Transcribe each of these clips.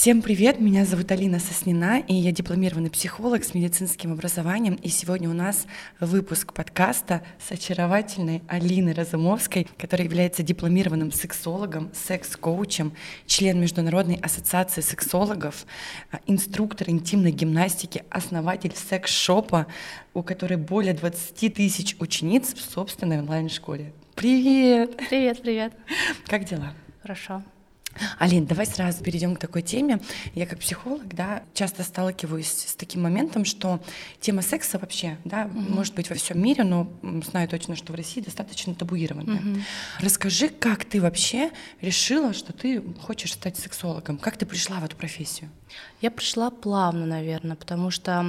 Всем привет, меня зовут Алина Соснина, и я дипломированный психолог с медицинским образованием, и сегодня у нас выпуск подкаста с очаровательной Алиной Разумовской, которая является дипломированным сексологом, секс-коучем, член Международной ассоциации сексологов, инструктор интимной гимнастики, основатель секс-шопа, у которой более 20 тысяч учениц в собственной онлайн-школе. Привет! Привет, привет! Как дела? Хорошо. Алин, давай сразу перейдем к такой теме. Я как психолог, да, часто сталкиваюсь с таким моментом, что тема секса вообще, да, может быть во всем мире, но знаю точно, что в России достаточно табуированная. Расскажи, как ты вообще решила, что ты хочешь стать сексологом? Как ты пришла в эту профессию? Я пришла плавно, наверное, потому что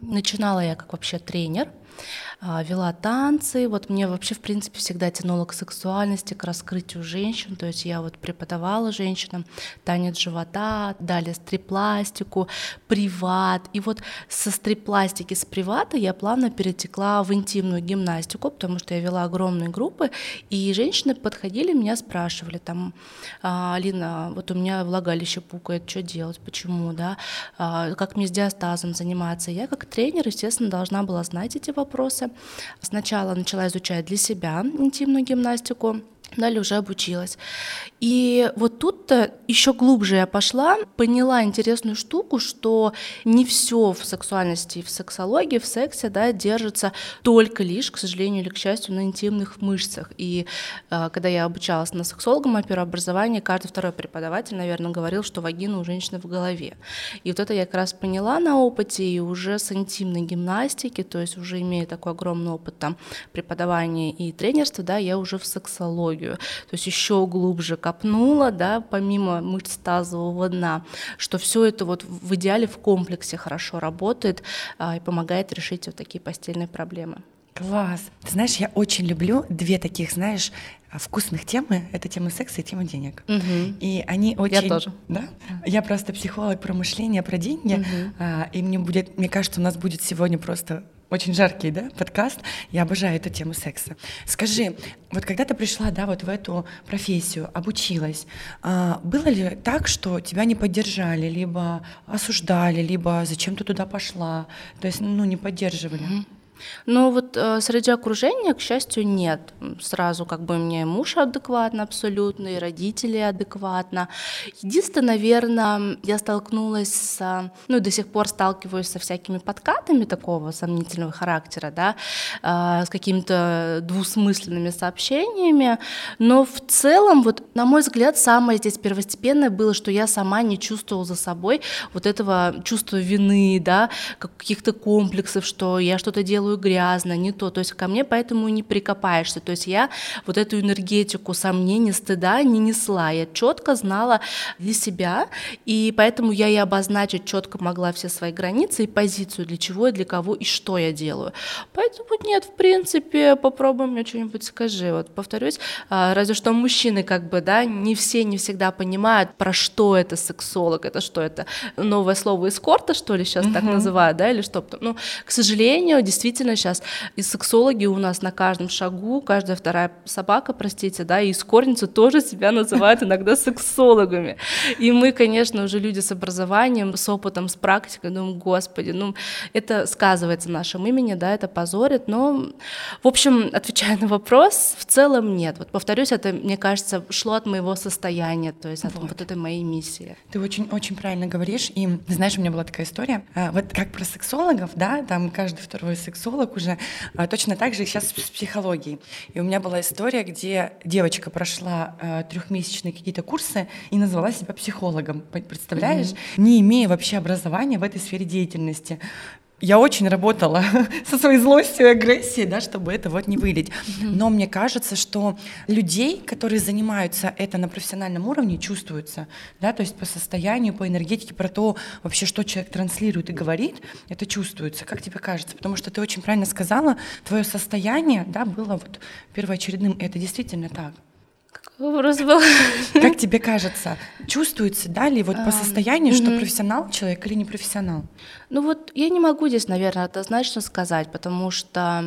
начинала я как вообще тренер, вела танцы, вот мне вообще в принципе всегда тянуло к сексуальности, к раскрытию женщин, то есть я вот преподавала женщинам танец живота, далее стрип-пластику, приват, и вот со стрип-пластики, с привата я плавно перетекла в интимную гимнастику, потому что я вела огромные группы, и женщины подходили, меня спрашивали, там, Алина, вот у меня влагалище пукает, что делать, почему, да, как мне с диастазом заниматься, я как тренер, естественно, должна была знать эти вопросы. Сначала начала изучать для себя интимную гимнастику, далее уже обучилась. И вот тут-то еще глубже я пошла, поняла интересную штуку, что не все в сексуальности и в сексологии, в сексе, да, держится только лишь, к сожалению или к счастью, на интимных мышцах. И когда я обучалась на сексолога, моё первое образование, каждый второй преподаватель, наверное, говорил, что вагина у женщины в голове. И вот это я как раз поняла на опыте, и уже с интимной гимнастики, то есть уже имея такой огромный опыт там преподавания и тренерства, да, я уже в сексологию. То есть еще глубже копнула, да, помимо мышц тазового дна, что все это вот в идеале в комплексе хорошо работает и помогает решить вот такие постельные проблемы. Класс! Ты знаешь, я очень люблю две таких, знаешь, вкусных темы. Это тема секса и тема денег. Угу. И они очень... Я тоже. Да? Я просто психолог про мышление, про деньги. Угу. И мне кажется, у нас будет сегодня просто... Очень жаркий, да, подкаст. Я обожаю эту тему секса. Скажи, вот когда ты пришла, да, вот в эту профессию, обучилась, было ли так, что тебя не поддержали, либо осуждали, либо зачем ты туда пошла? То есть, не поддерживали? Mm-hmm. Но вот среди окружения, к счастью, нет. Сразу как бы мне муж адекватно абсолютно, и родители адекватно. Единственное, наверное, я столкнулась и до сих пор сталкиваюсь со всякими подкатами такого сомнительного характера, да, с какими-то двусмысленными сообщениями. Но в целом, вот, на мой взгляд, самое здесь первостепенное было, что я сама не чувствовала за собой вот этого чувства вины, да, каких-то комплексов, что я что-то делаю грязно, не то, то есть ко мне поэтому и не прикопаешься, то есть я вот эту энергетику сомнений, стыда не несла, я четко знала для себя, и поэтому я и обозначить четко могла все свои границы и позицию, для чего и для кого и что я делаю, поэтому нет, в принципе, попробуй мне что-нибудь скажи, вот повторюсь, разве что мужчины как бы, да, не всегда понимают, про что это сексолог, это что это, новое слово эскорта, что ли, сейчас так называют, да, или что, к сожалению, действительно, сейчас и сексологи у нас на каждом шагу, каждая вторая собака, простите, да, и эскортницы тоже себя называют иногда сексологами. И мы, конечно, уже люди с образованием, с опытом, с практикой, думаем, господи, это сказывается в нашем имени, да, это позорит, но, в общем, отвечая на вопрос, в целом нет. Вот повторюсь, это, мне кажется, шло от моего состояния, то есть от вот этой моей миссии. Ты очень-очень правильно говоришь, и, знаешь, у меня была такая история, вот как про сексологов, да, там каждый второй сексолог уже, точно так же и сейчас с психологией. И у меня была история, где девочка прошла трехмесячные какие-то курсы и назвала себя психологом, представляешь? Не имея вообще образования в этой сфере деятельности. Я очень работала со своей злостью и агрессией, да, чтобы это вот не вылить. Но мне кажется, что людей, которые занимаются это на профессиональном уровне, чувствуются, да, то есть по состоянию, по энергетике, про то вообще, что человек транслирует и говорит, это чувствуется. Как тебе кажется? Потому что ты очень правильно сказала, твое состояние, да, было вот первоочередным, и это действительно так. вызвало. Как тебе кажется, чувствуется, да, ли вот по состоянию, что профессионал человек или непрофессионал? Ну вот я не могу здесь, наверное, однозначно сказать, потому что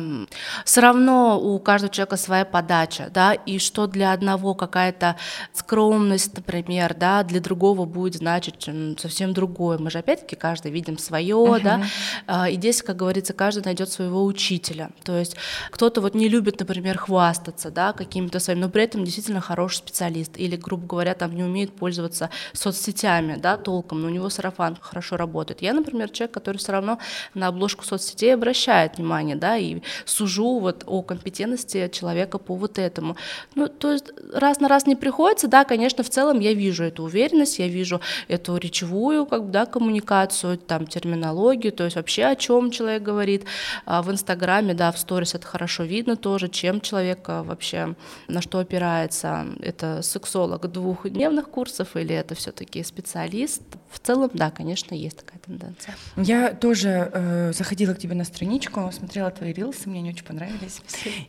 все равно у каждого человека своя подача, да, и что для одного какая-то скромность, например, да, для другого будет значить совсем другое. Мы же опять-таки каждый видим свое, да, и здесь, как говорится, каждый найдет своего учителя. То есть кто-то вот не любит, например, хвастаться, да, какими-то своими, но при этом действительно хороший специалист, или, грубо говоря, там не умеет пользоваться соцсетями, да, толком, но у него сарафан хорошо работает. Я, например, человек, который все равно на обложку соцсетей обращает внимание, да, и сужу вот о компетентности человека по вот этому. Ну, то есть раз на раз не приходится, да, конечно, в целом я вижу эту уверенность, я вижу эту речевую, как бы, да, коммуникацию, там, терминологию, то есть вообще о чем человек говорит. В Инстаграме, да, в сторис это хорошо видно тоже, чем человек вообще, на что опирается. Это сексолог двухдневных курсов или это все-таки специалист? В целом, да, конечно, есть такая тенденция. Я тоже заходила к тебе на страничку, смотрела твои рилсы, мне они очень понравились.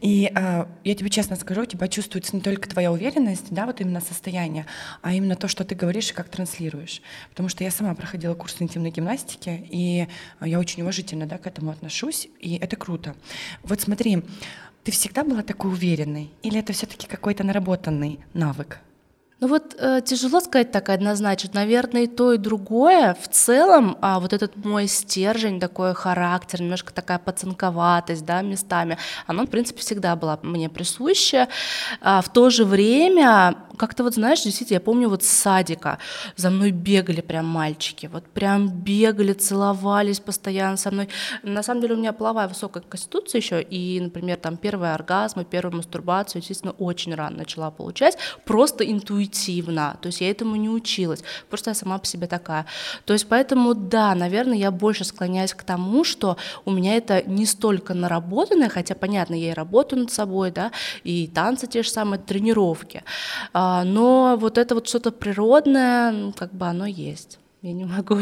И я тебе честно скажу, у тебя чувствуется не только твоя уверенность, да, вот именно состояние, а именно то, что ты говоришь и как транслируешь. Потому что я сама проходила курс интимной гимнастики, и я очень уважительно, да, к этому отношусь, и это круто. Вот смотри, ты всегда была такой уверенной, или это все-таки какой-то наработанный навык? Ну вот тяжело сказать так однозначно, наверное, и то, и другое. В целом вот этот мой стержень, такой характер, немножко такая пацанковатость, да, местами, она, в принципе, всегда была мне присуща. В то же время, как-то вот, знаешь, действительно, я помню вот с садика, за мной бегали прям мальчики, вот прям бегали, целовались постоянно со мной. На самом деле у меня половая высокая конституция еще, и, например, там первые оргазмы, первую мастурбацию, естественно, очень рано начала получать, просто интуитивно, то есть я этому не училась, просто я сама по себе такая. То есть поэтому, да, наверное, я больше склоняюсь к тому, что у меня это не столько наработанное, хотя, понятно, я и работаю над собой, да, и танцы те же самые, тренировки, но вот это вот что-то природное, как бы оно есть. Я не могу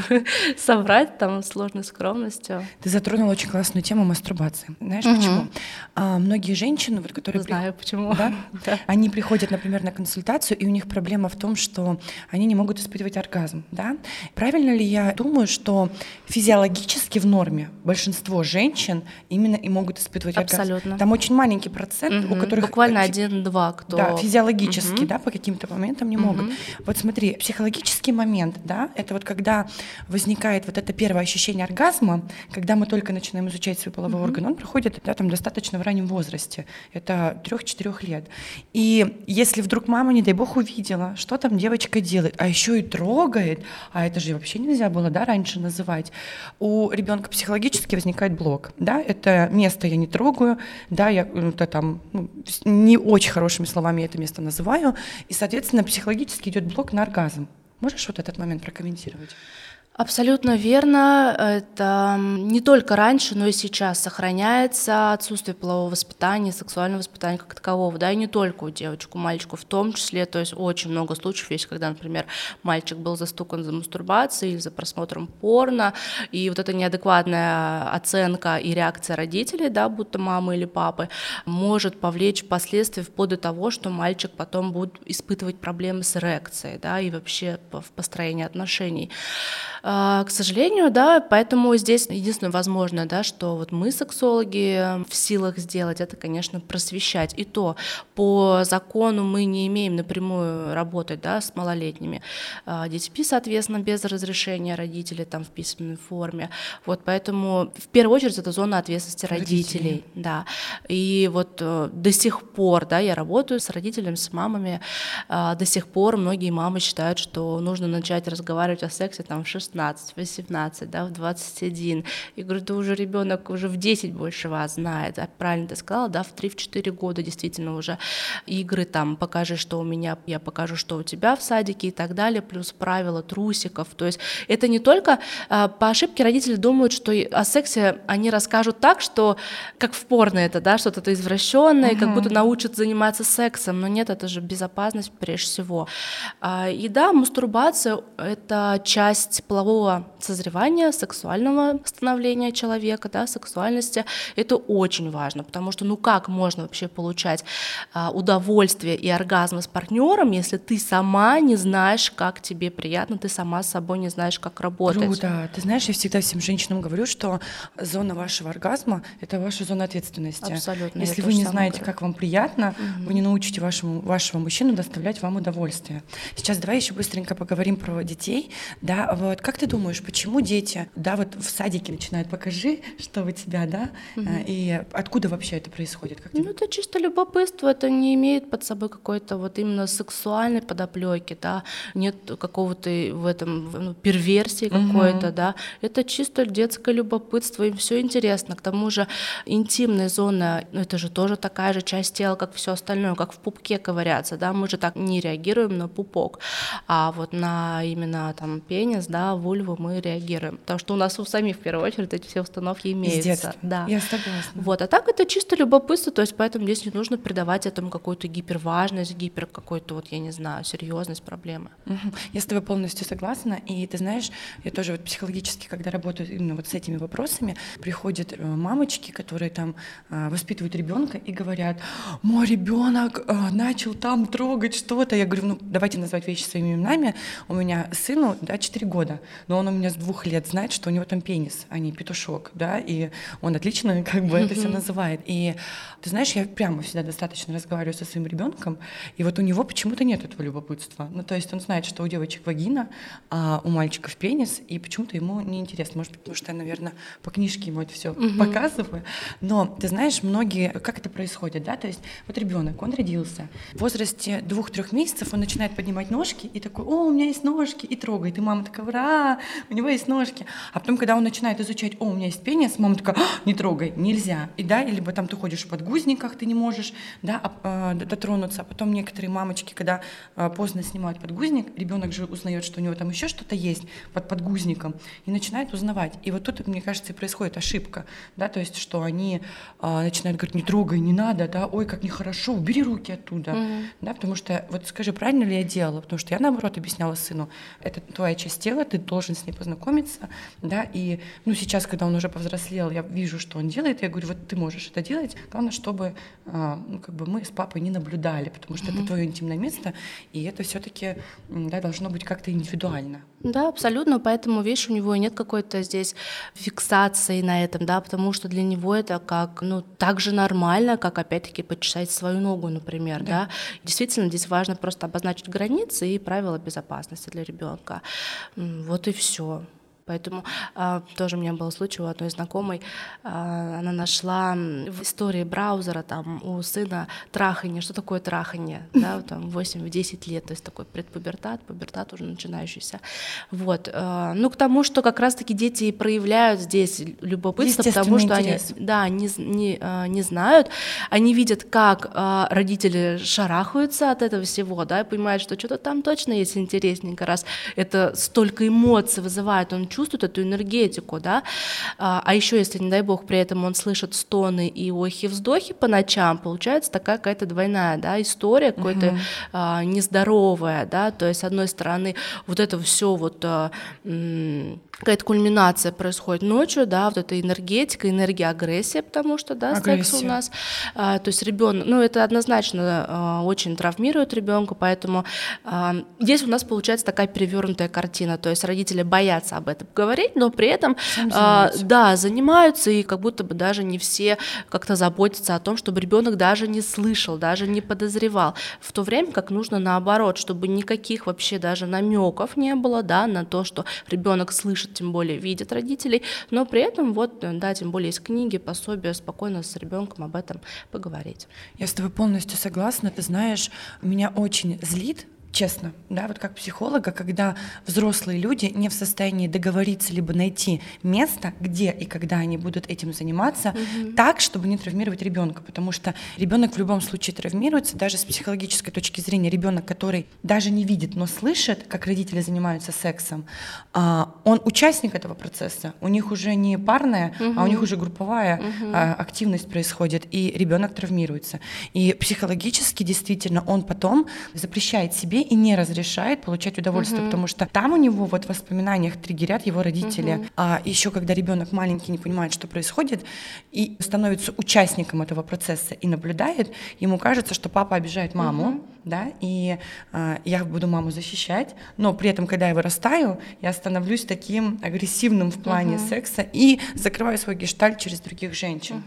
соврать там сложной скромностью. Ты затронула очень классную тему мастурбации. Знаешь почему? Многие женщины, вот, которые знаю почему, да? Да. Они приходят, например, на консультацию, и у них проблема в том, что они не могут испытывать оргазм, да? Правильно ли я думаю, что физиологически в норме большинство женщин именно и могут испытывать абсолютно оргазм? Там очень маленький процент, у которых буквально 1-2, кто да, физиологически, да, по каким-то моментам не могут. Вот смотри, психологический момент, да, это вот когда возникает вот это первое ощущение оргазма, когда мы только начинаем изучать свой половой орган, он проходит, да, там достаточно в раннем возрасте, это 3-4 лет. И если вдруг мама, не дай бог, увидела, что там девочка делает, а еще и трогает, а это же вообще нельзя было, да, раньше называть, у ребенка психологически возникает блок, да, это место я не трогаю, да, я это там не очень хорошими словами это место называю, и, соответственно, психологически идет блок на оргазм. Можешь вот этот момент прокомментировать? Абсолютно верно. Это не только раньше, но и сейчас сохраняется отсутствие полового воспитания, сексуального воспитания как такового, да, и не только у девочек, у мальчиков в том числе. То есть очень много случаев есть, когда, например, мальчик был застукан за мастурбацией или за просмотром порно, и вот эта неадекватная оценка и реакция родителей, да, будто мамы или папы, может повлечь впоследствии вплоть до того, что мальчик потом будет испытывать проблемы с эрекцией, да, и вообще в построении отношений. К сожалению, да, поэтому здесь единственное возможное, да, что вот мы, сексологи, в силах сделать, это, конечно, просвещать. И то по закону мы не имеем напрямую работать, да, с малолетними детьми, соответственно, без разрешения родителей там в письменной форме. Вот поэтому в первую очередь это зона ответственности родителей. Да. И вот до сих пор, да, я работаю с родителями, с мамами, до сих пор многие мамы считают, что нужно начать разговаривать о сексе там в 16, 18, да, в 21. И говорю, да уже ребенок уже в 10 больше вас знает. А правильно ты сказала, да, в 3-4 года действительно уже игры там покажи, что у меня, я покажу, что у тебя в садике и так далее, плюс правила трусиков. То есть это не только по ошибке родители думают, что о сексе они расскажут так, что как в порно это, да, что-то извращенное, как будто научат заниматься сексом. Но нет, это же безопасность прежде всего. И да, мастурбация — это часть полового полового созревания, сексуального становления человека, да, сексуальности, это очень важно, потому что ну как можно вообще получать удовольствие и оргазм с партнером, если ты сама не знаешь, как тебе приятно, ты сама с собой не знаешь, как работать. Круто. Ты знаешь, я всегда всем женщинам говорю, что зона вашего оргазма — это ваша зона ответственности. Абсолютно. Если вы не знаете, как вам приятно, вы не научите вашего мужчину доставлять вам удовольствие. Сейчас давай еще быстренько поговорим про детей. Да, вот как ты думаешь, почему дети, да, вот в садике начинают, покажи, что у тебя, да, и откуда вообще это происходит? Как ну, это чисто любопытство, это не имеет под собой какой-то вот именно сексуальной подоплеки, да, нет какого-то в этом перверсии какой-то, да, это чисто детское любопытство, им все интересно, к тому же интимная зона, ну, это же тоже такая же часть тела, как все остальное, как в пупке ковыряться, да, мы же так не реагируем на пупок, а вот на именно там пенис, да, вульву мы реагируем, потому что у нас у самих в первую очередь эти все установки имеются. Да. Я согласна. Вот, а так это чисто любопытство, то есть поэтому здесь не нужно придавать этому какую-то гиперважность, какую-то вот, я не знаю, серьезность проблемы. Я с тобой полностью согласна, и ты знаешь, я тоже вот психологически, когда работаю именно вот с этими вопросами, приходят мамочки, которые там воспитывают ребенка и говорят: мой ребенок начал там трогать что-то. Я говорю, ну давайте назвать вещи своими именами. У меня сыну, да, 4 года, но он у меня с 2 лет знает, что у него там пенис, а не петушок, да, и он отлично как бы это все называет. И ты знаешь, я прямо всегда достаточно разговариваю со своим ребенком, и вот у него почему-то нет этого любопытства. Ну то есть он знает, что у девочек вагина, а у мальчиков пенис, и почему-то ему неинтересно. Может быть, потому что я, наверное, по книжке ему это все показываю. Но ты знаешь, многие, как это происходит, да, то есть вот ребенок, он родился, в возрасте 2-3 месяцев он начинает поднимать ножки и такой: о, у меня есть ножки, и трогает, и мама такая: ура, у него есть ножки. А потом, когда он начинает изучать: о, у меня есть пенис, мама такая: не трогай, нельзя, и да, либо там ты ходишь в подгузниках, ты не можешь, да, дотронуться. А потом некоторые мамочки, когда поздно снимают подгузник, ребенок же узнает, что у него там еще что-то есть под подгузником, и начинает узнавать. И вот тут, мне кажется, и происходит ошибка, да, то есть что они начинают говорить: не трогай, не надо, да, ой, как нехорошо, убери руки оттуда, да, потому что вот скажи, правильно ли я делала, потому что я наоборот объясняла сыну: это твоя часть тела, ты должен с ней познакомиться, да, и ну сейчас, когда он уже повзрослел, я вижу, что он делает, я говорю: вот ты можешь это делать, главное, чтобы как бы мы с папой не наблюдали, потому что это твое интимное место, и это все-таки, да, должно быть как-то индивидуально. Да, абсолютно, поэтому, видишь, у него нет какой-то здесь фиксации на этом, да, потому что для него это как, ну, так же нормально, как, опять-таки, почесать свою ногу, например, да. Действительно, здесь важно просто обозначить границы и правила безопасности для ребенка. Вот и все. Поэтому тоже у меня был случай у одной знакомой, она нашла в истории браузера там у сына траханье, что такое траханье, да, там 8-10 лет, то есть такой предпубертат, пубертат уже начинающийся, вот, ну к тому, что как раз-таки дети проявляют здесь любопытство, потому что интерес. Они, да, не знают, они видят, как родители шарахаются от этого всего, да, и понимают, что что-то там точно есть интересненько, раз это столько эмоций вызывает, он чувствует эту энергетику, да, а еще, если, не дай бог, при этом он слышит стоны и охи-вздохи по ночам, получается такая какая-то двойная, да, история, какая-то нездоровая, да, то есть, с одной стороны, вот это все вот какая-то кульминация происходит ночью, да, вот эта энергетика, энергия агрессии, потому что, да, секс у нас, то есть ребенок, ну, это однозначно очень травмирует ребенка, поэтому здесь у нас получается такая перевернутая картина, то есть родители боятся об этом говорить, но при этом, да, занимаются, и как будто бы даже не все как-то заботятся о том, чтобы ребенок даже не слышал, даже не подозревал, в то время как нужно наоборот, чтобы никаких вообще даже намеков не было, да, на то, что ребенок слышит, тем более видят родителей, но при этом вот, да, тем более есть книги, пособия, спокойно с ребенком об этом поговорить. Я с тобой полностью согласна, ты знаешь, меня очень злит, честно, да, вот как психолога, когда взрослые люди не в состоянии договориться либо найти место, где и когда они будут этим заниматься, так, чтобы не травмировать ребенка, потому что ребенок в любом случае травмируется, даже с психологической точки зрения ребенок, который даже не видит, но слышит, как родители занимаются сексом, он участник этого процесса, у них уже не парная, а у них уже групповая активность происходит, и ребенок травмируется, и психологически действительно он потом запрещает себе и не разрешает получать удовольствие, потому что там у него вот в воспоминаниях триггерят его родители. А еще когда ребенок маленький не понимает, что происходит, и становится участником этого процесса и наблюдает, ему кажется, что папа обижает маму, да, и я буду маму защищать, но при этом, когда я вырастаю, я становлюсь таким агрессивным в плане секса и закрываю свой гештальт через других женщин.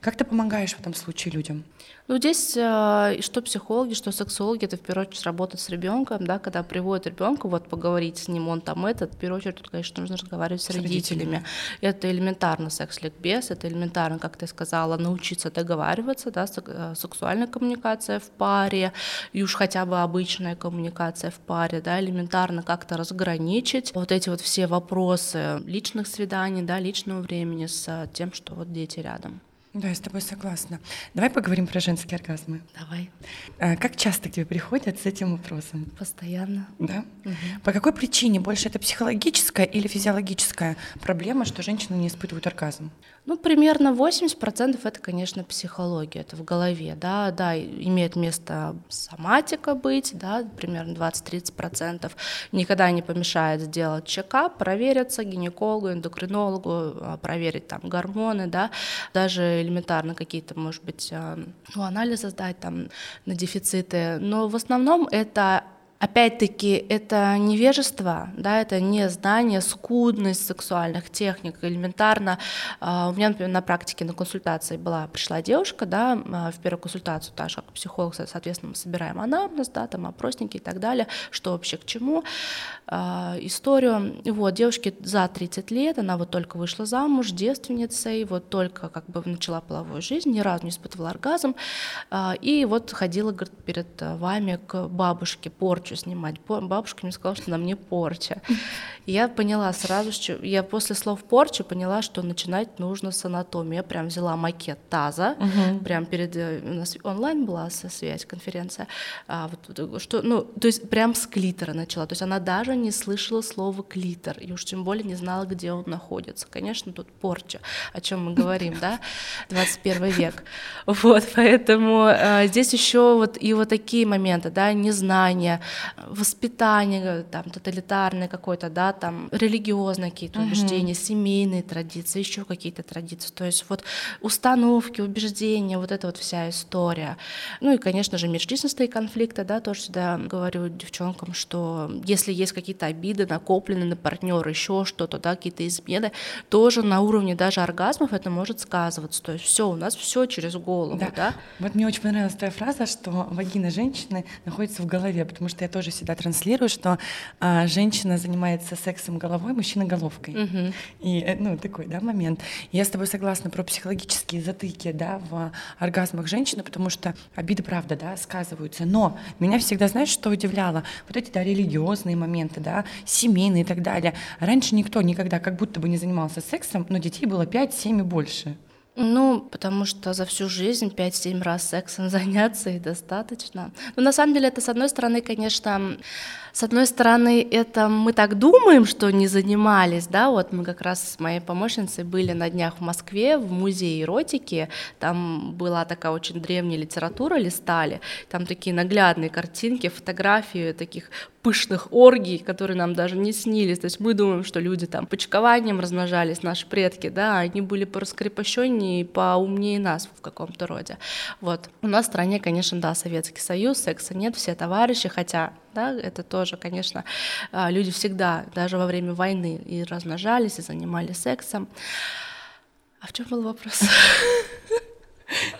Как ты помогаешь в этом случае людям? Ну, здесь что психологи, что сексологи, это в первую очередь работать с ребенком, да, когда приводят ребенка, вот поговорить с ним, он там этот, в первую очередь, тут, конечно, нужно разговаривать с родителями. Это элементарно секс-ликбез, это элементарно, как ты сказала, научиться договариваться, да, сексуальная коммуникация в паре, и уж хотя бы обычная коммуникация в паре, да, элементарно как-то разграничить вот эти вот все вопросы личных свиданий, да, личного времени с тем, что вот дети рядом. Да, я с тобой согласна. Давай поговорим про женские оргазмы. Давай. Как часто к тебе приходят с этим вопросом? Постоянно. Да? По какой причине? Больше это психологическая или физиологическая проблема, что женщины не испытывают оргазм? Ну, примерно 80% это, конечно, психология, это в голове, да, да, имеет место соматика быть, да, примерно 20-30%. Никогда не помешает сделать чекап, провериться гинекологу, эндокринологу, проверить там гормоны, да, даже элементарно какие-то, может быть, ну, анализы сдать там на дефициты, но в основном это... Опять-таки, это невежество, да, это незнание, скудность сексуальных техник. Элементарно, у меня, например, на практике, на консультации пришла девушка, да, в первую консультацию, так же, как психолог, соответственно, мы собираем анамнез, да, там, опросники и так далее, что вообще к чему, историю. И вот, девушке за 30 лет, она вот только вышла замуж, девственницей, вот только как бы начала половую жизнь, ни разу не испытывала оргазм, и вот ходила, говорит, перед вами к бабушке, порчу снимать. Бабушка мне сказала, что на мне порча. И я поняла сразу, что я после слов порчи поняла, что начинать нужно с анатомии. Я прям взяла макет таза, прям перед... У нас онлайн была связь, конференция. Вот, что, ну, то есть прям с клитора начала. То есть она даже не слышала слово клитор, и уж тем более не знала, где он находится. Конечно, тут порча, о чем мы говорим, да? 21 век. Вот, поэтому здесь еще вот и вот такие моменты, да, незнание, воспитание, там, тоталитарное какое-то, да, там, религиозные какие-то убеждения, семейные традиции, еще какие-то традиции, то есть вот установки, убеждения, вот эта вот вся история. Ну и, конечно же, межличностные конфликты, да, тоже всегда говорю девчонкам, что если есть какие-то обиды накопленные на партнера, еще что-то, да, какие-то измены, тоже на уровне даже оргазмов это может сказываться, то есть все, у нас все через голову, да. Да? Вот мне очень понравилась твоя фраза, что вагина женщины находится в голове, потому что я тоже всегда транслирую, что женщина занимается сексом головой, мужчина головкой. И, ну, такой, да, момент. Я с тобой согласна про психологические затыки, да, в оргазмах женщины, потому что обиды, правда, да, сказываются. Но меня всегда, знаешь, что удивляло? Вот эти, да, религиозные моменты, да, семейные и так далее. Раньше никто никогда как будто бы не занимался сексом, но детей было 5-7 и больше. Ну, потому что за всю жизнь 5-7 раз сексом заняться и достаточно. Но на самом деле это, с одной стороны, конечно, это мы так думаем, что не занимались, да, вот мы как раз с моей помощницей были на днях в Москве в музее эротики, там была такая очень древняя литература, листали, там такие наглядные картинки, фотографии таких пышных оргий, которые нам даже не снились, то есть мы думаем, что люди там почкованием размножались, наши предки, да, они были пораскрепощеннее и поумнее нас в каком-то роде, вот. У нас в стране, конечно, да, Советский Союз, секса нет, все товарищи, хотя, да, это тоже, конечно, люди всегда, даже во время войны, и размножались, и занимались сексом. А в чем был вопрос?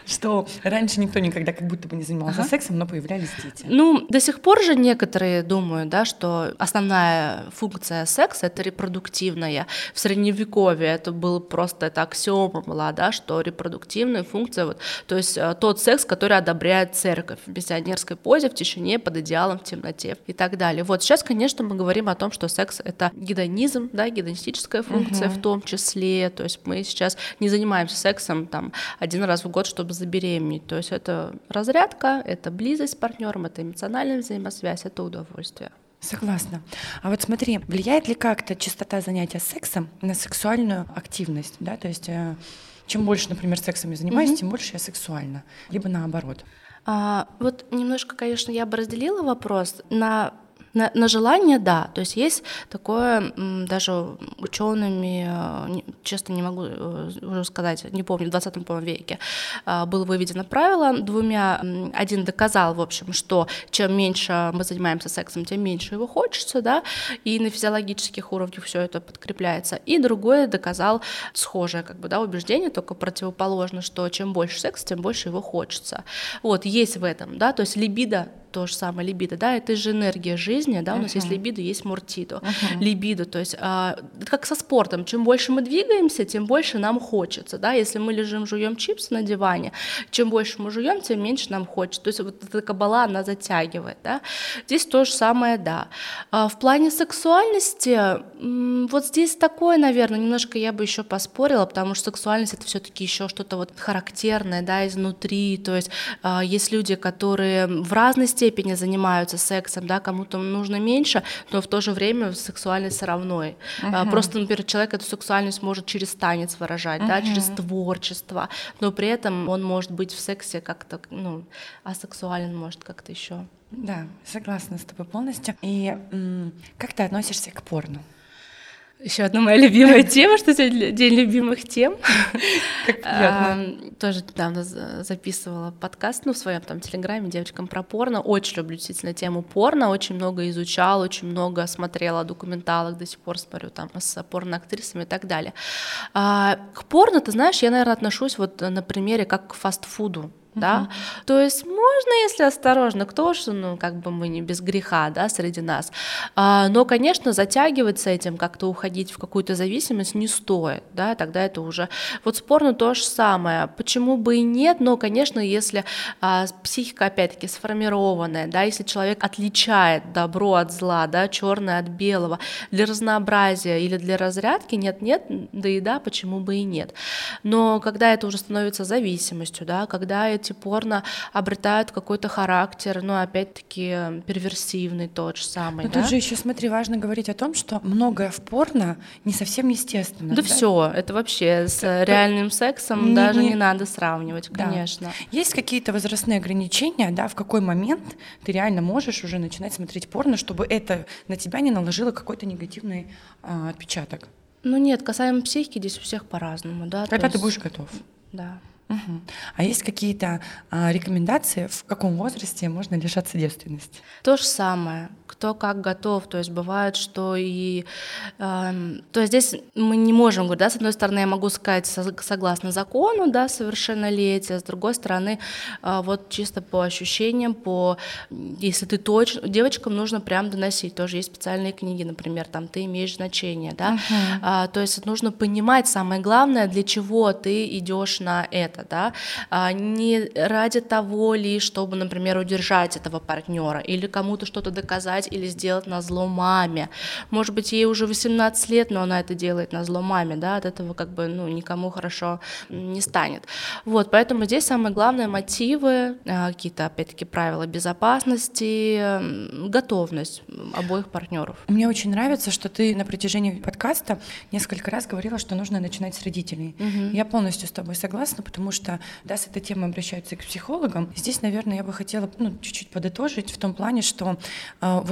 Что раньше никто никогда как будто бы не занимался сексом, но появлялись дети. Ну, до сих пор же некоторые думают, да, что основная функция секса — это репродуктивная. В средневековье это было просто, это аксиома была, да, что репродуктивная функция, вот, то есть тот секс, который одобряет церковь в миссионерской позе, в тишине, под одеялом, в темноте и так далее. Вот сейчас, конечно, мы говорим о том, что секс — это гедонизм, да, гедонистическая функция в том числе, то есть мы сейчас не занимаемся сексом там один раз в год, чтобы забеременеть. То есть это разрядка, это близость с партнером, это эмоциональная взаимосвязь, это удовольствие. Согласна. А вот смотри, влияет ли как-то частота занятия сексом на сексуальную активность? Да? То есть чем больше, например, сексом я занимаюсь, тем больше я сексуальна. Либо наоборот. Вот немножко, конечно, я бы разделила вопрос на желание, да, то есть есть такое, даже учеными, честно не могу уже сказать, не помню, в 20 веке было выведено правило один доказал, в общем, что чем меньше мы занимаемся сексом, тем меньше его хочется, да, и на физиологических уровнях все это подкрепляется, и другой доказал схожее, убеждение, только противоположно, что чем больше секса, тем больше его хочется. Вот, есть в этом, да, то есть либидо, то же самое либидо, да, это же энергия жизни, да, у нас есть либидо, есть муртидо. Либидо, то есть как со спортом, чем больше мы двигаемся, тем больше нам хочется, да, если мы лежим, жуем чипсы на диване, чем больше мы жуем, тем меньше нам хочется, то есть вот эта кабала, она затягивает, да, здесь то же самое, да. В плане сексуальности, вот здесь такое, наверное, немножко я бы еще поспорила, потому что сексуальность — это все-таки еще что-то вот характерное, да, изнутри, то есть есть люди, которые в разной степени занимаются сексом, да, кому-то нужно меньше, но в то же время сексуальность равно. Просто, например, человек эту сексуальность может через танец выражать, да, через творчество, но при этом он может быть в сексе как-то, асексуален, может, как-то еще. Да, согласна с тобой полностью. И как ты относишься к порну? Еще одна моя любимая тема, что сегодня день любимых тем. Как приятно. Тоже недавно записывала подкаст, в своем телеграме девочкам про порно. Очень люблю действительно тему порно, очень много изучала, очень много смотрела документалок, до сих пор смотрю с порноактрисами и так далее. К порно, ты знаешь, я, наверное, отношусь на примере как к фастфуду. Да? То есть можно, если осторожно, кто же, мы не без греха, да, среди нас, но, конечно, затягивать с этим, как-то уходить в какую-то зависимость не стоит, да, тогда это уже, вот с порно то же самое, почему бы и нет, но, конечно, если психика, опять-таки, сформированная, да, если человек отличает добро от зла, да, черное от белого, для разнообразия или для разрядки, нет-нет, да и да, почему бы и нет, но когда это уже становится зависимостью, да, когда эти порно обретают какой-то характер, опять-таки перверсивный тот же самый. Но да? Тут же еще, смотри, важно говорить о том, что многое в порно не совсем естественно. Да, да? Все, это вообще с реальным сексом даже не надо сравнивать, конечно. Да. Есть какие-то возрастные ограничения, да, в какой момент ты реально можешь уже начинать смотреть порно, чтобы это на тебя не наложило какой-то негативный отпечаток? Нет, касаемо психики здесь у всех по-разному, да. Когда ты будешь готов? Да. Угу. А есть какие-то рекомендации, в каком возрасте можно лишаться девственности? То же самое, кто как готов, то есть бывает, что то есть здесь мы не можем говорить, да, с одной стороны я могу сказать согласно закону, да, совершеннолетие, с другой стороны чисто по ощущениям, если ты точно, девочкам нужно прям доносить, тоже есть специальные книги, например, там ты имеешь значение, да, то есть нужно понимать самое главное, для чего ты идешь на это. Да? Не ради того лишь, чтобы, например, удержать этого партнера или кому-то что-то доказать или сделать назло маме. Может быть, ей уже 18 лет, но она это делает назло маме, да? От этого никому хорошо не станет. Вот, поэтому здесь самое главное мотивы, какие-то, опять-таки, правила безопасности, готовность обоих партнеров. Мне очень нравится, что ты на протяжении подкаста несколько раз говорила, что нужно начинать с родителей. Я полностью с тобой согласна, потому что, да, с этой темой обращаются и к психологам. Здесь, наверное, я бы хотела чуть-чуть подытожить в том плане, что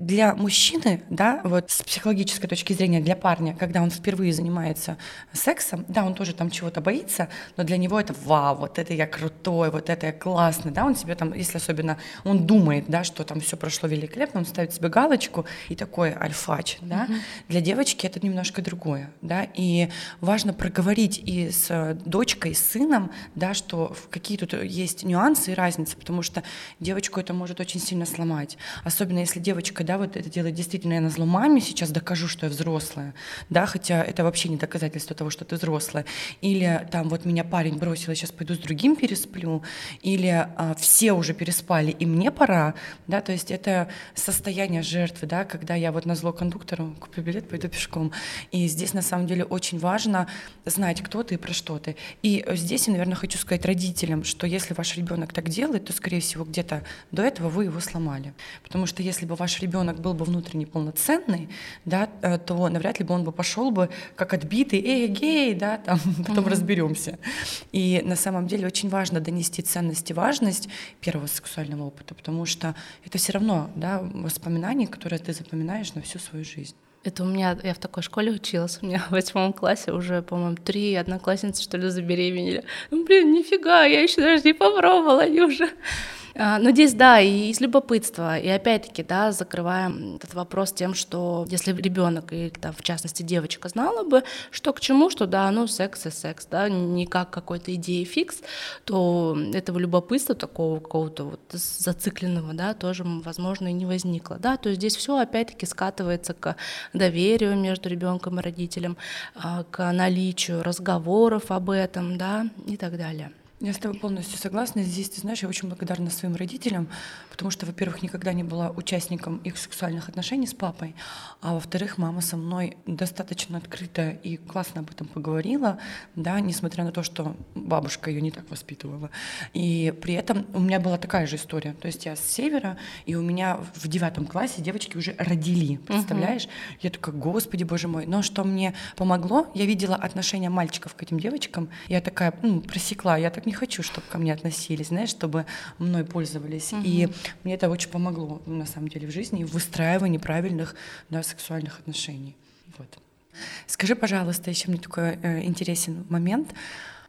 для мужчины, да, с психологической точки зрения, для парня, когда он впервые занимается сексом, да, он тоже там чего-то боится, но для него это вау, вот это я крутой, вот это я классный, да, он себе там, если особенно он думает, да, что там все прошло великолепно, он ставит себе галочку и такой альфач, да. Для девочки это немножко другое, да, и важно проговорить и с дочкой, с сыном, да, что какие тут есть нюансы и разницы, потому что девочку это может очень сильно сломать, особенно если девочка, да, вот это делает действительно я назло маме, сейчас докажу, что я взрослая, да, хотя это вообще не доказательство того, что ты взрослая, или там вот меня парень бросил, я сейчас пойду с другим пересплю, или все уже переспали и мне пора, да, то есть это состояние жертвы, да, когда я назло кондуктору куплю билет, пойду пешком, и здесь на самом деле очень важно знать, кто ты и про что ты. И здесь я, наверное, хочу сказать родителям, что если ваш ребенок так делает, то, скорее всего, где-то до этого вы его сломали. Потому что если бы ваш ваш ребенок был бы внутренне полноценный, да, то навряд ли бы он бы пошел бы как отбитый, гей, да, там, потом разберемся. И на самом деле очень важно донести ценность и важность первого сексуального опыта, потому что это все равно, да, воспоминания, которые ты запоминаешь на всю свою жизнь. Это у меня, я в такой школе училась, у меня в 8 классе уже, по-моему, 3 одноклассницы, что ли, забеременели. Блин, нифига, я еще даже не попробовала, они уже... Но здесь, да, и из любопытства, и опять-таки, да, закрываем этот вопрос тем, что если ребенок, или там, в частности, девочка знала бы, что к чему, что да, ну, секс и секс, да, не как какой-то идеи фикс, то этого любопытства такого какого-то вот зацикленного, да, тоже, возможно, и не возникло, да, то есть здесь все опять-таки скатывается к доверию между ребенком и родителем, к наличию разговоров об этом, да, и так далее. Я с тобой полностью согласна. Здесь, ты знаешь, я очень благодарна своим родителям, потому что, во-первых, никогда не была участником их сексуальных отношений с папой, а во-вторых, мама со мной достаточно открыто и классно об этом поговорила, да, несмотря на то, что бабушка ее не так воспитывала. И при этом у меня была такая же история. То есть я с севера, и у меня в 9 классе девочки уже родили, представляешь? Я такая, господи, боже мой. Но что мне помогло, я видела отношение мальчиков к этим девочкам, я такая, просекла, я так не хочу, чтобы ко мне относились, знаешь, чтобы мной пользовались. И мне это очень помогло, на самом деле, в жизни, в выстраивании правильных, да, сексуальных отношений. Вот. Скажи, пожалуйста, еще мне такой интересен момент.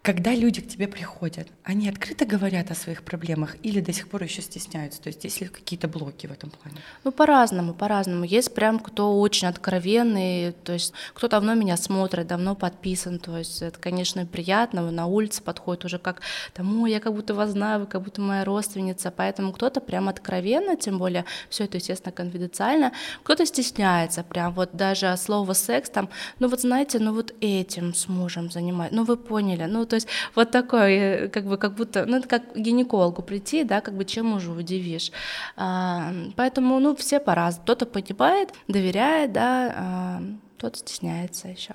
Когда люди к тебе приходят, они открыто говорят о своих проблемах или до сих пор еще стесняются? То есть есть ли какие-то блоки в этом плане? Ну, по-разному. Есть прям кто очень откровенный, то есть кто давно меня смотрит, давно подписан, то есть это, конечно, приятно, на улице подходит уже как, там, я как будто вас знаю, вы как будто моя родственница, поэтому кто-то прям откровенно, тем более все это, естественно, конфиденциально, кто-то стесняется прям, вот даже слово секс, там, ну вот знаете, ну вот этим с мужем занимаюсь, ну вы поняли, ну то есть вот такое, как бы, как будто, ну, это как к гинекологу прийти, да, как бы чем мужу удивишь. Поэтому, ну, все по-разному. Кто-то понимает, доверяет, да, кто-то стесняется еще.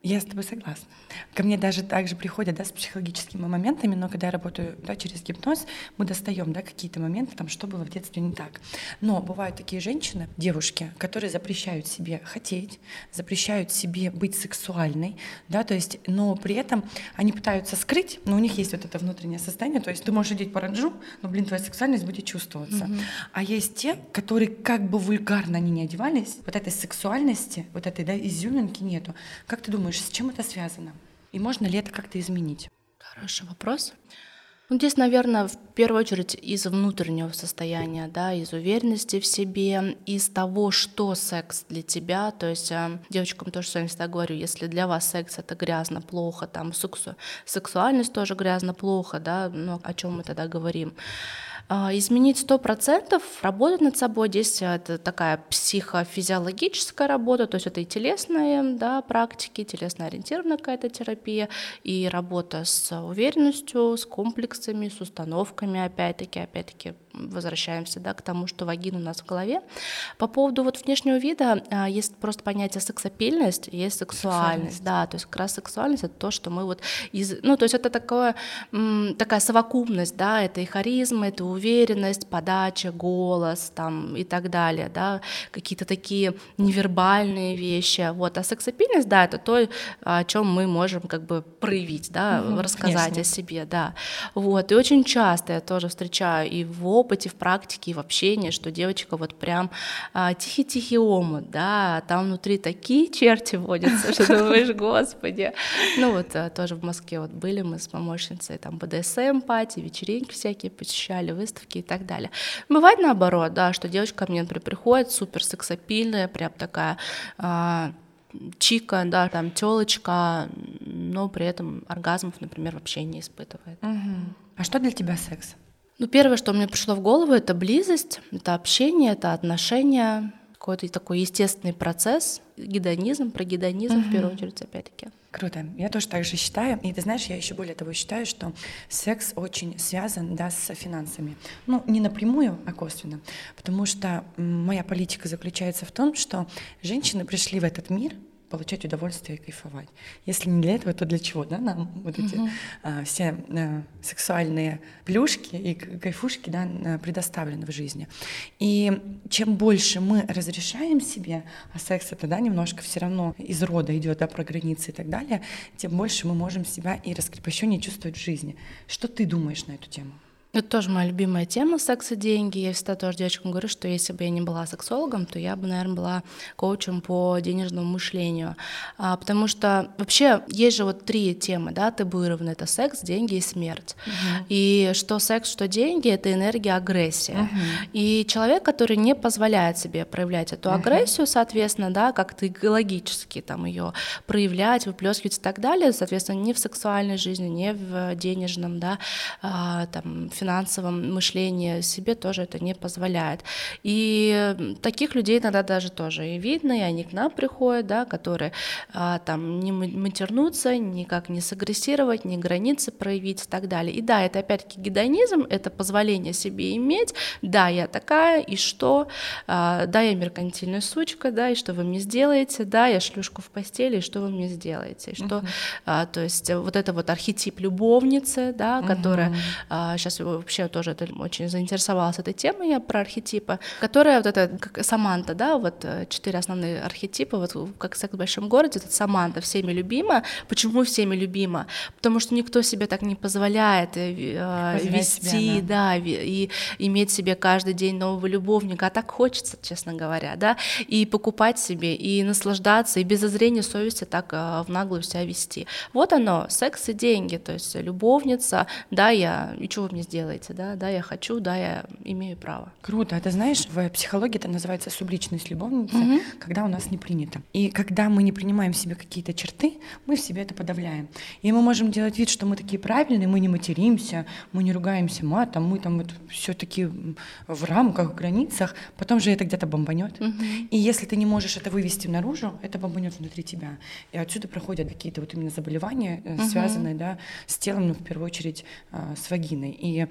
Я с тобой согласна. Ко мне даже также приходят, да, с психологическими моментами, но когда я работаю, да, через гипноз, мы достаем, да, какие-то моменты, там, что было в детстве не так. Но бывают такие женщины, девушки, которые запрещают себе хотеть, запрещают себе быть сексуальной, да, то есть, но при этом они пытаются скрыть, но у них есть вот это внутреннее состояние, то есть ты можешь идти по ранжу, но, блин, твоя сексуальность будет чувствоваться. А есть те, которые как бы вульгарно они не одевались, вот этой сексуальности, вот этой, да, изюминки нету. Как ты думаешь, с чем это связано? И можно ли это как-то изменить? Хороший вопрос. Ну, здесь, наверное, в первую очередь из внутреннего состояния, да, из уверенности в себе, из того, что секс для тебя. То есть девочкам тоже сегодня всегда говорю, если для вас секс — это грязно, плохо, там сексуальность тоже грязно, плохо, да, ну, о чем мы тогда говорим? Изменить 100%, работать над собой, здесь это такая психофизиологическая работа, то есть это и телесные, да, практики, телесно-ориентированная какая-то терапия, и работа с уверенностью, с комплексами, с установками, опять-таки возвращаемся, да, к тому, что вагина у нас в голове. По поводу вот внешнего вида есть просто понятие сексапильность, есть сексуальность, да, то есть как раз сексуальность — это то, что мы вот, то есть это такая совокупность, да, это и харизма, это уверенность, подача, голос, там, и так далее, да, какие-то такие невербальные вещи, вот, а сексапильность, да, это то, о чем мы можем как бы проявить, да, рассказать конечно. О себе, да, вот, и очень часто я тоже встречаю и в опыте, в практике, и в общении, что девочка вот прям тихий-тихий омут, да, там внутри такие черти водятся, что думаешь, господи, ну вот тоже в Москве вот были мы с помощницей, там, БДСМ-пати, вечеринки всякие посещали, выставки и так далее. Бывает наоборот, да, что девочка ко мне, например, приходит супер сексапильная, прям такая чика, да, там тёлочка, но при этом оргазмов, например, вообще не испытывает. А что для тебя секс? Ну, первое, что мне пришло в голову, это близость, это общение, это отношения, какой-то такой естественный процесс, гедонизм, про гедонизм в первую очередь, опять-таки. Круто. Я тоже так же считаю. И ты знаешь, я еще более того считаю, что секс очень связан, да, с финансами. Ну, не напрямую, а косвенно. Потому что моя политика заключается в том, что женщины пришли в этот мир получать удовольствие и кайфовать. Если не для этого, то для чего, да, нам вот эти все сексуальные плюшки и кайфушки, да, предоставлены в жизни. И чем больше мы разрешаем себе, а секс это, да, немножко все равно из рода идет, да, про границы и так далее, тем больше мы можем себя и раскрепощеннее чувствовать в жизни. Что ты думаешь на эту тему? Это тоже моя любимая тема — секс и деньги. Я всегда тоже девочкам говорю, что если бы я не была сексологом, то я бы, наверное, была коучем по денежному мышлению. Потому что вообще есть же вот три темы, да, табуированы. Это секс, деньги и смерть. И что секс, что деньги — это энергия агрессии. И человек, который не позволяет себе проявлять эту агрессию, соответственно, да, как-то экологически там ее проявлять, выплескивать и так далее, соответственно, ни в сексуальной жизни, ни в денежном, да, там, финансовом мышлении себе тоже это не позволяет. И таких людей иногда даже тоже и видно, и они к нам приходят, да, которые там не матернутся, никак не сагрессировать, не границы проявить и так далее. И да, это опять-таки гедонизм, это позволение себе иметь, да, я такая, и что? Да, я меркантильная сучка, да, и что вы мне сделаете? Да, я шлюшку в постели, и что вы мне сделаете? И что? То есть вот это вот архетип любовницы, да, которая сейчас вообще тоже очень заинтересовалась этой темой, я про архетипы, которая вот эта, как Саманта, да, вот 4 основные архетипа, вот как «Секс в большом городе», это Саманта, всеми любима. Почему всеми любима? Потому что никто себе так не позволяет вести, да, и иметь себе каждый день нового любовника, а так хочется, честно говоря, да, и покупать себе, и наслаждаться, и без зазрения совести так в наглую себя вести. Вот оно, секс и деньги, то есть любовница, да, я, и чего вы мне сделаете, да, да, я хочу, да, я имею право. Круто, а ты знаешь, в психологии это называется субличность любовницы, когда у нас не принято. И когда мы не принимаем в себе какие-то черты, мы в себе это подавляем. И мы можем делать вид, что мы такие правильные, мы не материмся, мы не ругаемся матом, мы там вот все-таки в рамках, в границах, потом же это где-то бомбанет. И если ты не можешь это вывести наружу, это бомбанет внутри тебя. И отсюда проходят какие-то вот именно заболевания, связанные, да, с телом, но в первую очередь с вагиной. И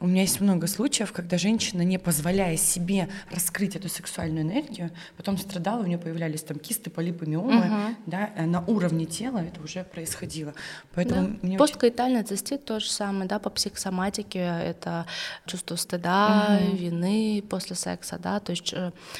у меня есть много случаев, когда женщина, не позволяя себе раскрыть эту сексуальную энергию, потом страдала, у нее появлялись там кисты, полипы, миомы, да, на уровне тела это уже происходило. Поэтому да. Посткоитальный цистит то же самое, да, по психосоматике это чувство стыда, вины после секса, да, то есть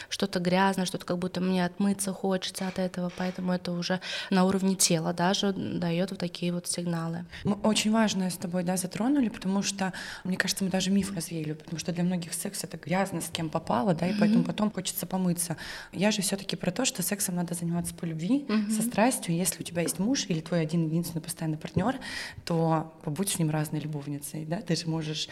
что-то грязное, что-то как будто мне отмыться хочется от этого, поэтому это уже на уровне тела даже дает вот такие вот сигналы. Мы очень важное с тобой, да, затронули, потому что, мне кажется, мы даже миф развеяли, потому что для многих секс — это грязно, с кем попало, да, и поэтому потом хочется помыться. Я же все-таки про то, что сексом надо заниматься по любви, со страстью. Если у тебя есть муж или твой один-единственный постоянный партнер, то побудь с ним разной любовницей, да, ты же можешь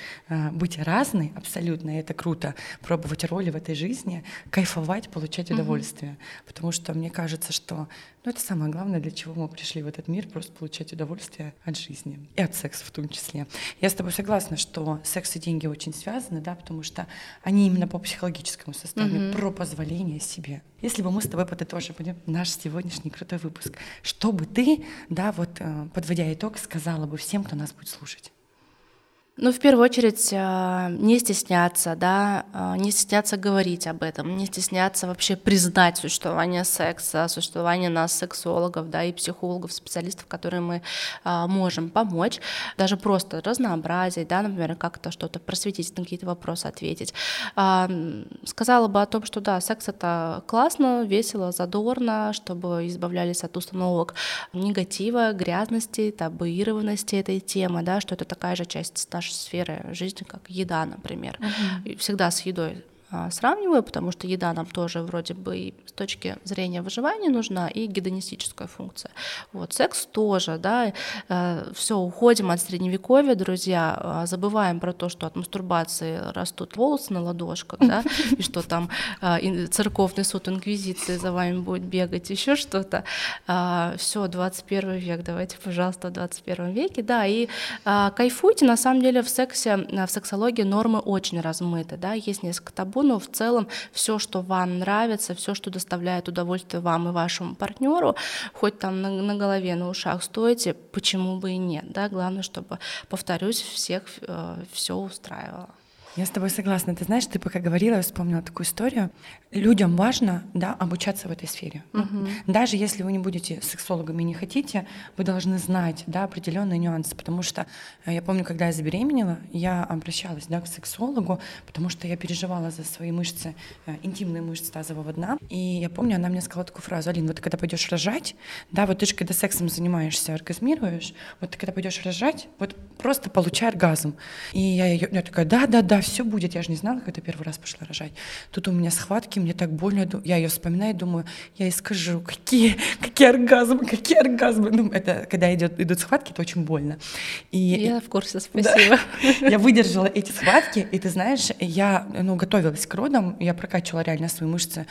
быть разной абсолютно, и это круто, пробовать роли в этой жизни, кайфовать, получать удовольствие, потому что мне кажется, что, ну, это самое главное, для чего мы пришли в этот мир, просто получать удовольствие от жизни и от секса в том числе. Я с тобой согласна, что секс и деньги очень связаны, да, потому что они именно по психологическому состоянию, про позволение себе. Если бы мы с тобой подытожили наш сегодняшний крутой выпуск, что бы ты, да, вот подводя итог, сказала бы всем, кто нас будет слушать? Ну, в первую очередь, не стесняться, да, не стесняться говорить об этом, не стесняться вообще признать существование секса, существование нас, сексологов, да, и психологов, специалистов, которые мы можем помочь, даже просто разнообразить, да, например, как-то что-то просветить, на какие-то вопросы ответить. Сказала бы о том, что да, секс — это классно, весело, задорно, чтобы избавлялись от установок негатива, грязности, табуированности этой темы, да, что это такая же часть нашей сферы жизни, как еда, например. И всегда с едой сравниваю, потому что еда нам тоже вроде бы и с точки зрения выживания нужна, и гедонистическая функция. Вот, секс тоже, да, все, уходим от средневековья, друзья, забываем про то, что от мастурбации растут волосы на ладошках, да, и что там церковный суд инквизиции за вами будет бегать, еще что-то. Все, 21 век, давайте, пожалуйста, в 21 веке, да, и кайфуйте, на самом деле в сексе, в сексологии нормы очень размыты, да, есть несколько табу, но в целом все, что вам нравится, все, что доставляет удовольствие вам и вашему партнеру, хоть там на голове, на ушах стойте, почему бы и нет, да, главное, чтобы, повторюсь, всех все устраивало. Я с тобой согласна. Ты знаешь, ты пока говорила, я вспомнила такую историю. Людям важно, да, обучаться в этой сфере. Угу. Даже если вы не будете сексологами и не хотите, вы должны знать, да, определенные нюансы. Потому что я помню, когда я забеременела, я обращалась, да, к сексологу, потому что я переживала за свои мышцы, интимные мышцы тазового дна. И я помню, она мне сказала такую фразу: Алин, вот ты когда пойдешь рожать, да, вот ты же когда сексом занимаешься, оргазмируешь, вот ты когда пойдешь рожать, вот просто получай оргазм. И я такая, да, все будет. Я же не знала, когда первый раз пошла рожать. Тут у меня схватки, мне так больно. Я ее вспоминаю, думаю, я ей скажу, какие оргазмы. Ну, это когда идут схватки, это очень больно. И я в курсе, спасибо. Да, я выдержала эти схватки, и ты знаешь, я готовилась к родам, я прокачивала реально свои мышцы,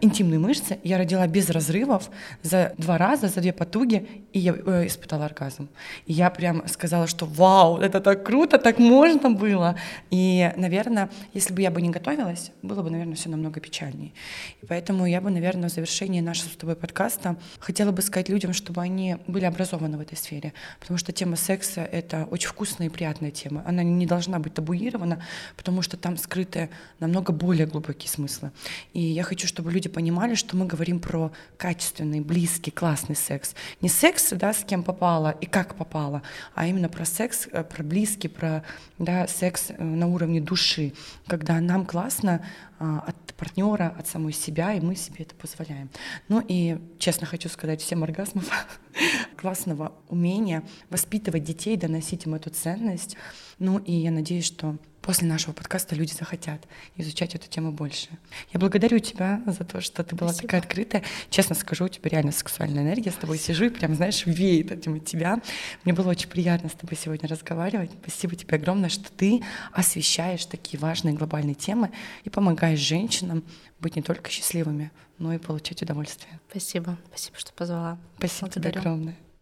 интимные мышцы. Я родила без разрывов за две потуги, и я испытала оргазм. И я прям сказала, что вау, это так круто, так можно было. И, наверное, если бы я не готовилась, было бы, наверное, все намного печальнее. И поэтому я бы, наверное, в завершении нашего с тобой подкаста хотела бы сказать людям, чтобы они были образованы в этой сфере, потому что тема секса — это очень вкусная и приятная тема. Она не должна быть табуирована, потому что там скрыты намного более глубокие смыслы. И я хочу, чтобы люди понимали, что мы говорим про качественный, близкий, классный секс. Не секс, да, с кем попало и как попало, а именно про секс, про близкий, про, да, секс на уровне души, когда нам классно от партнера, от самой себя, и мы себе это позволяем. Ну и честно хочу сказать всем оргазмов, классного умения воспитывать детей, доносить им эту ценность. Ну и я надеюсь, что после нашего подкаста люди захотят изучать эту тему больше. Я благодарю тебя за то, что ты была такая открытая. Честно скажу, у тебя реально сексуальная энергия. Я с тобой сижу и прям, знаешь, веет этим от тебя. Мне было очень приятно с тобой сегодня разговаривать. Спасибо тебе огромное, что ты освещаешь такие важные глобальные темы и помогаешь женщинам быть не только счастливыми, но и получать удовольствие. Спасибо. Спасибо, что позвала. Спасибо тебе огромное.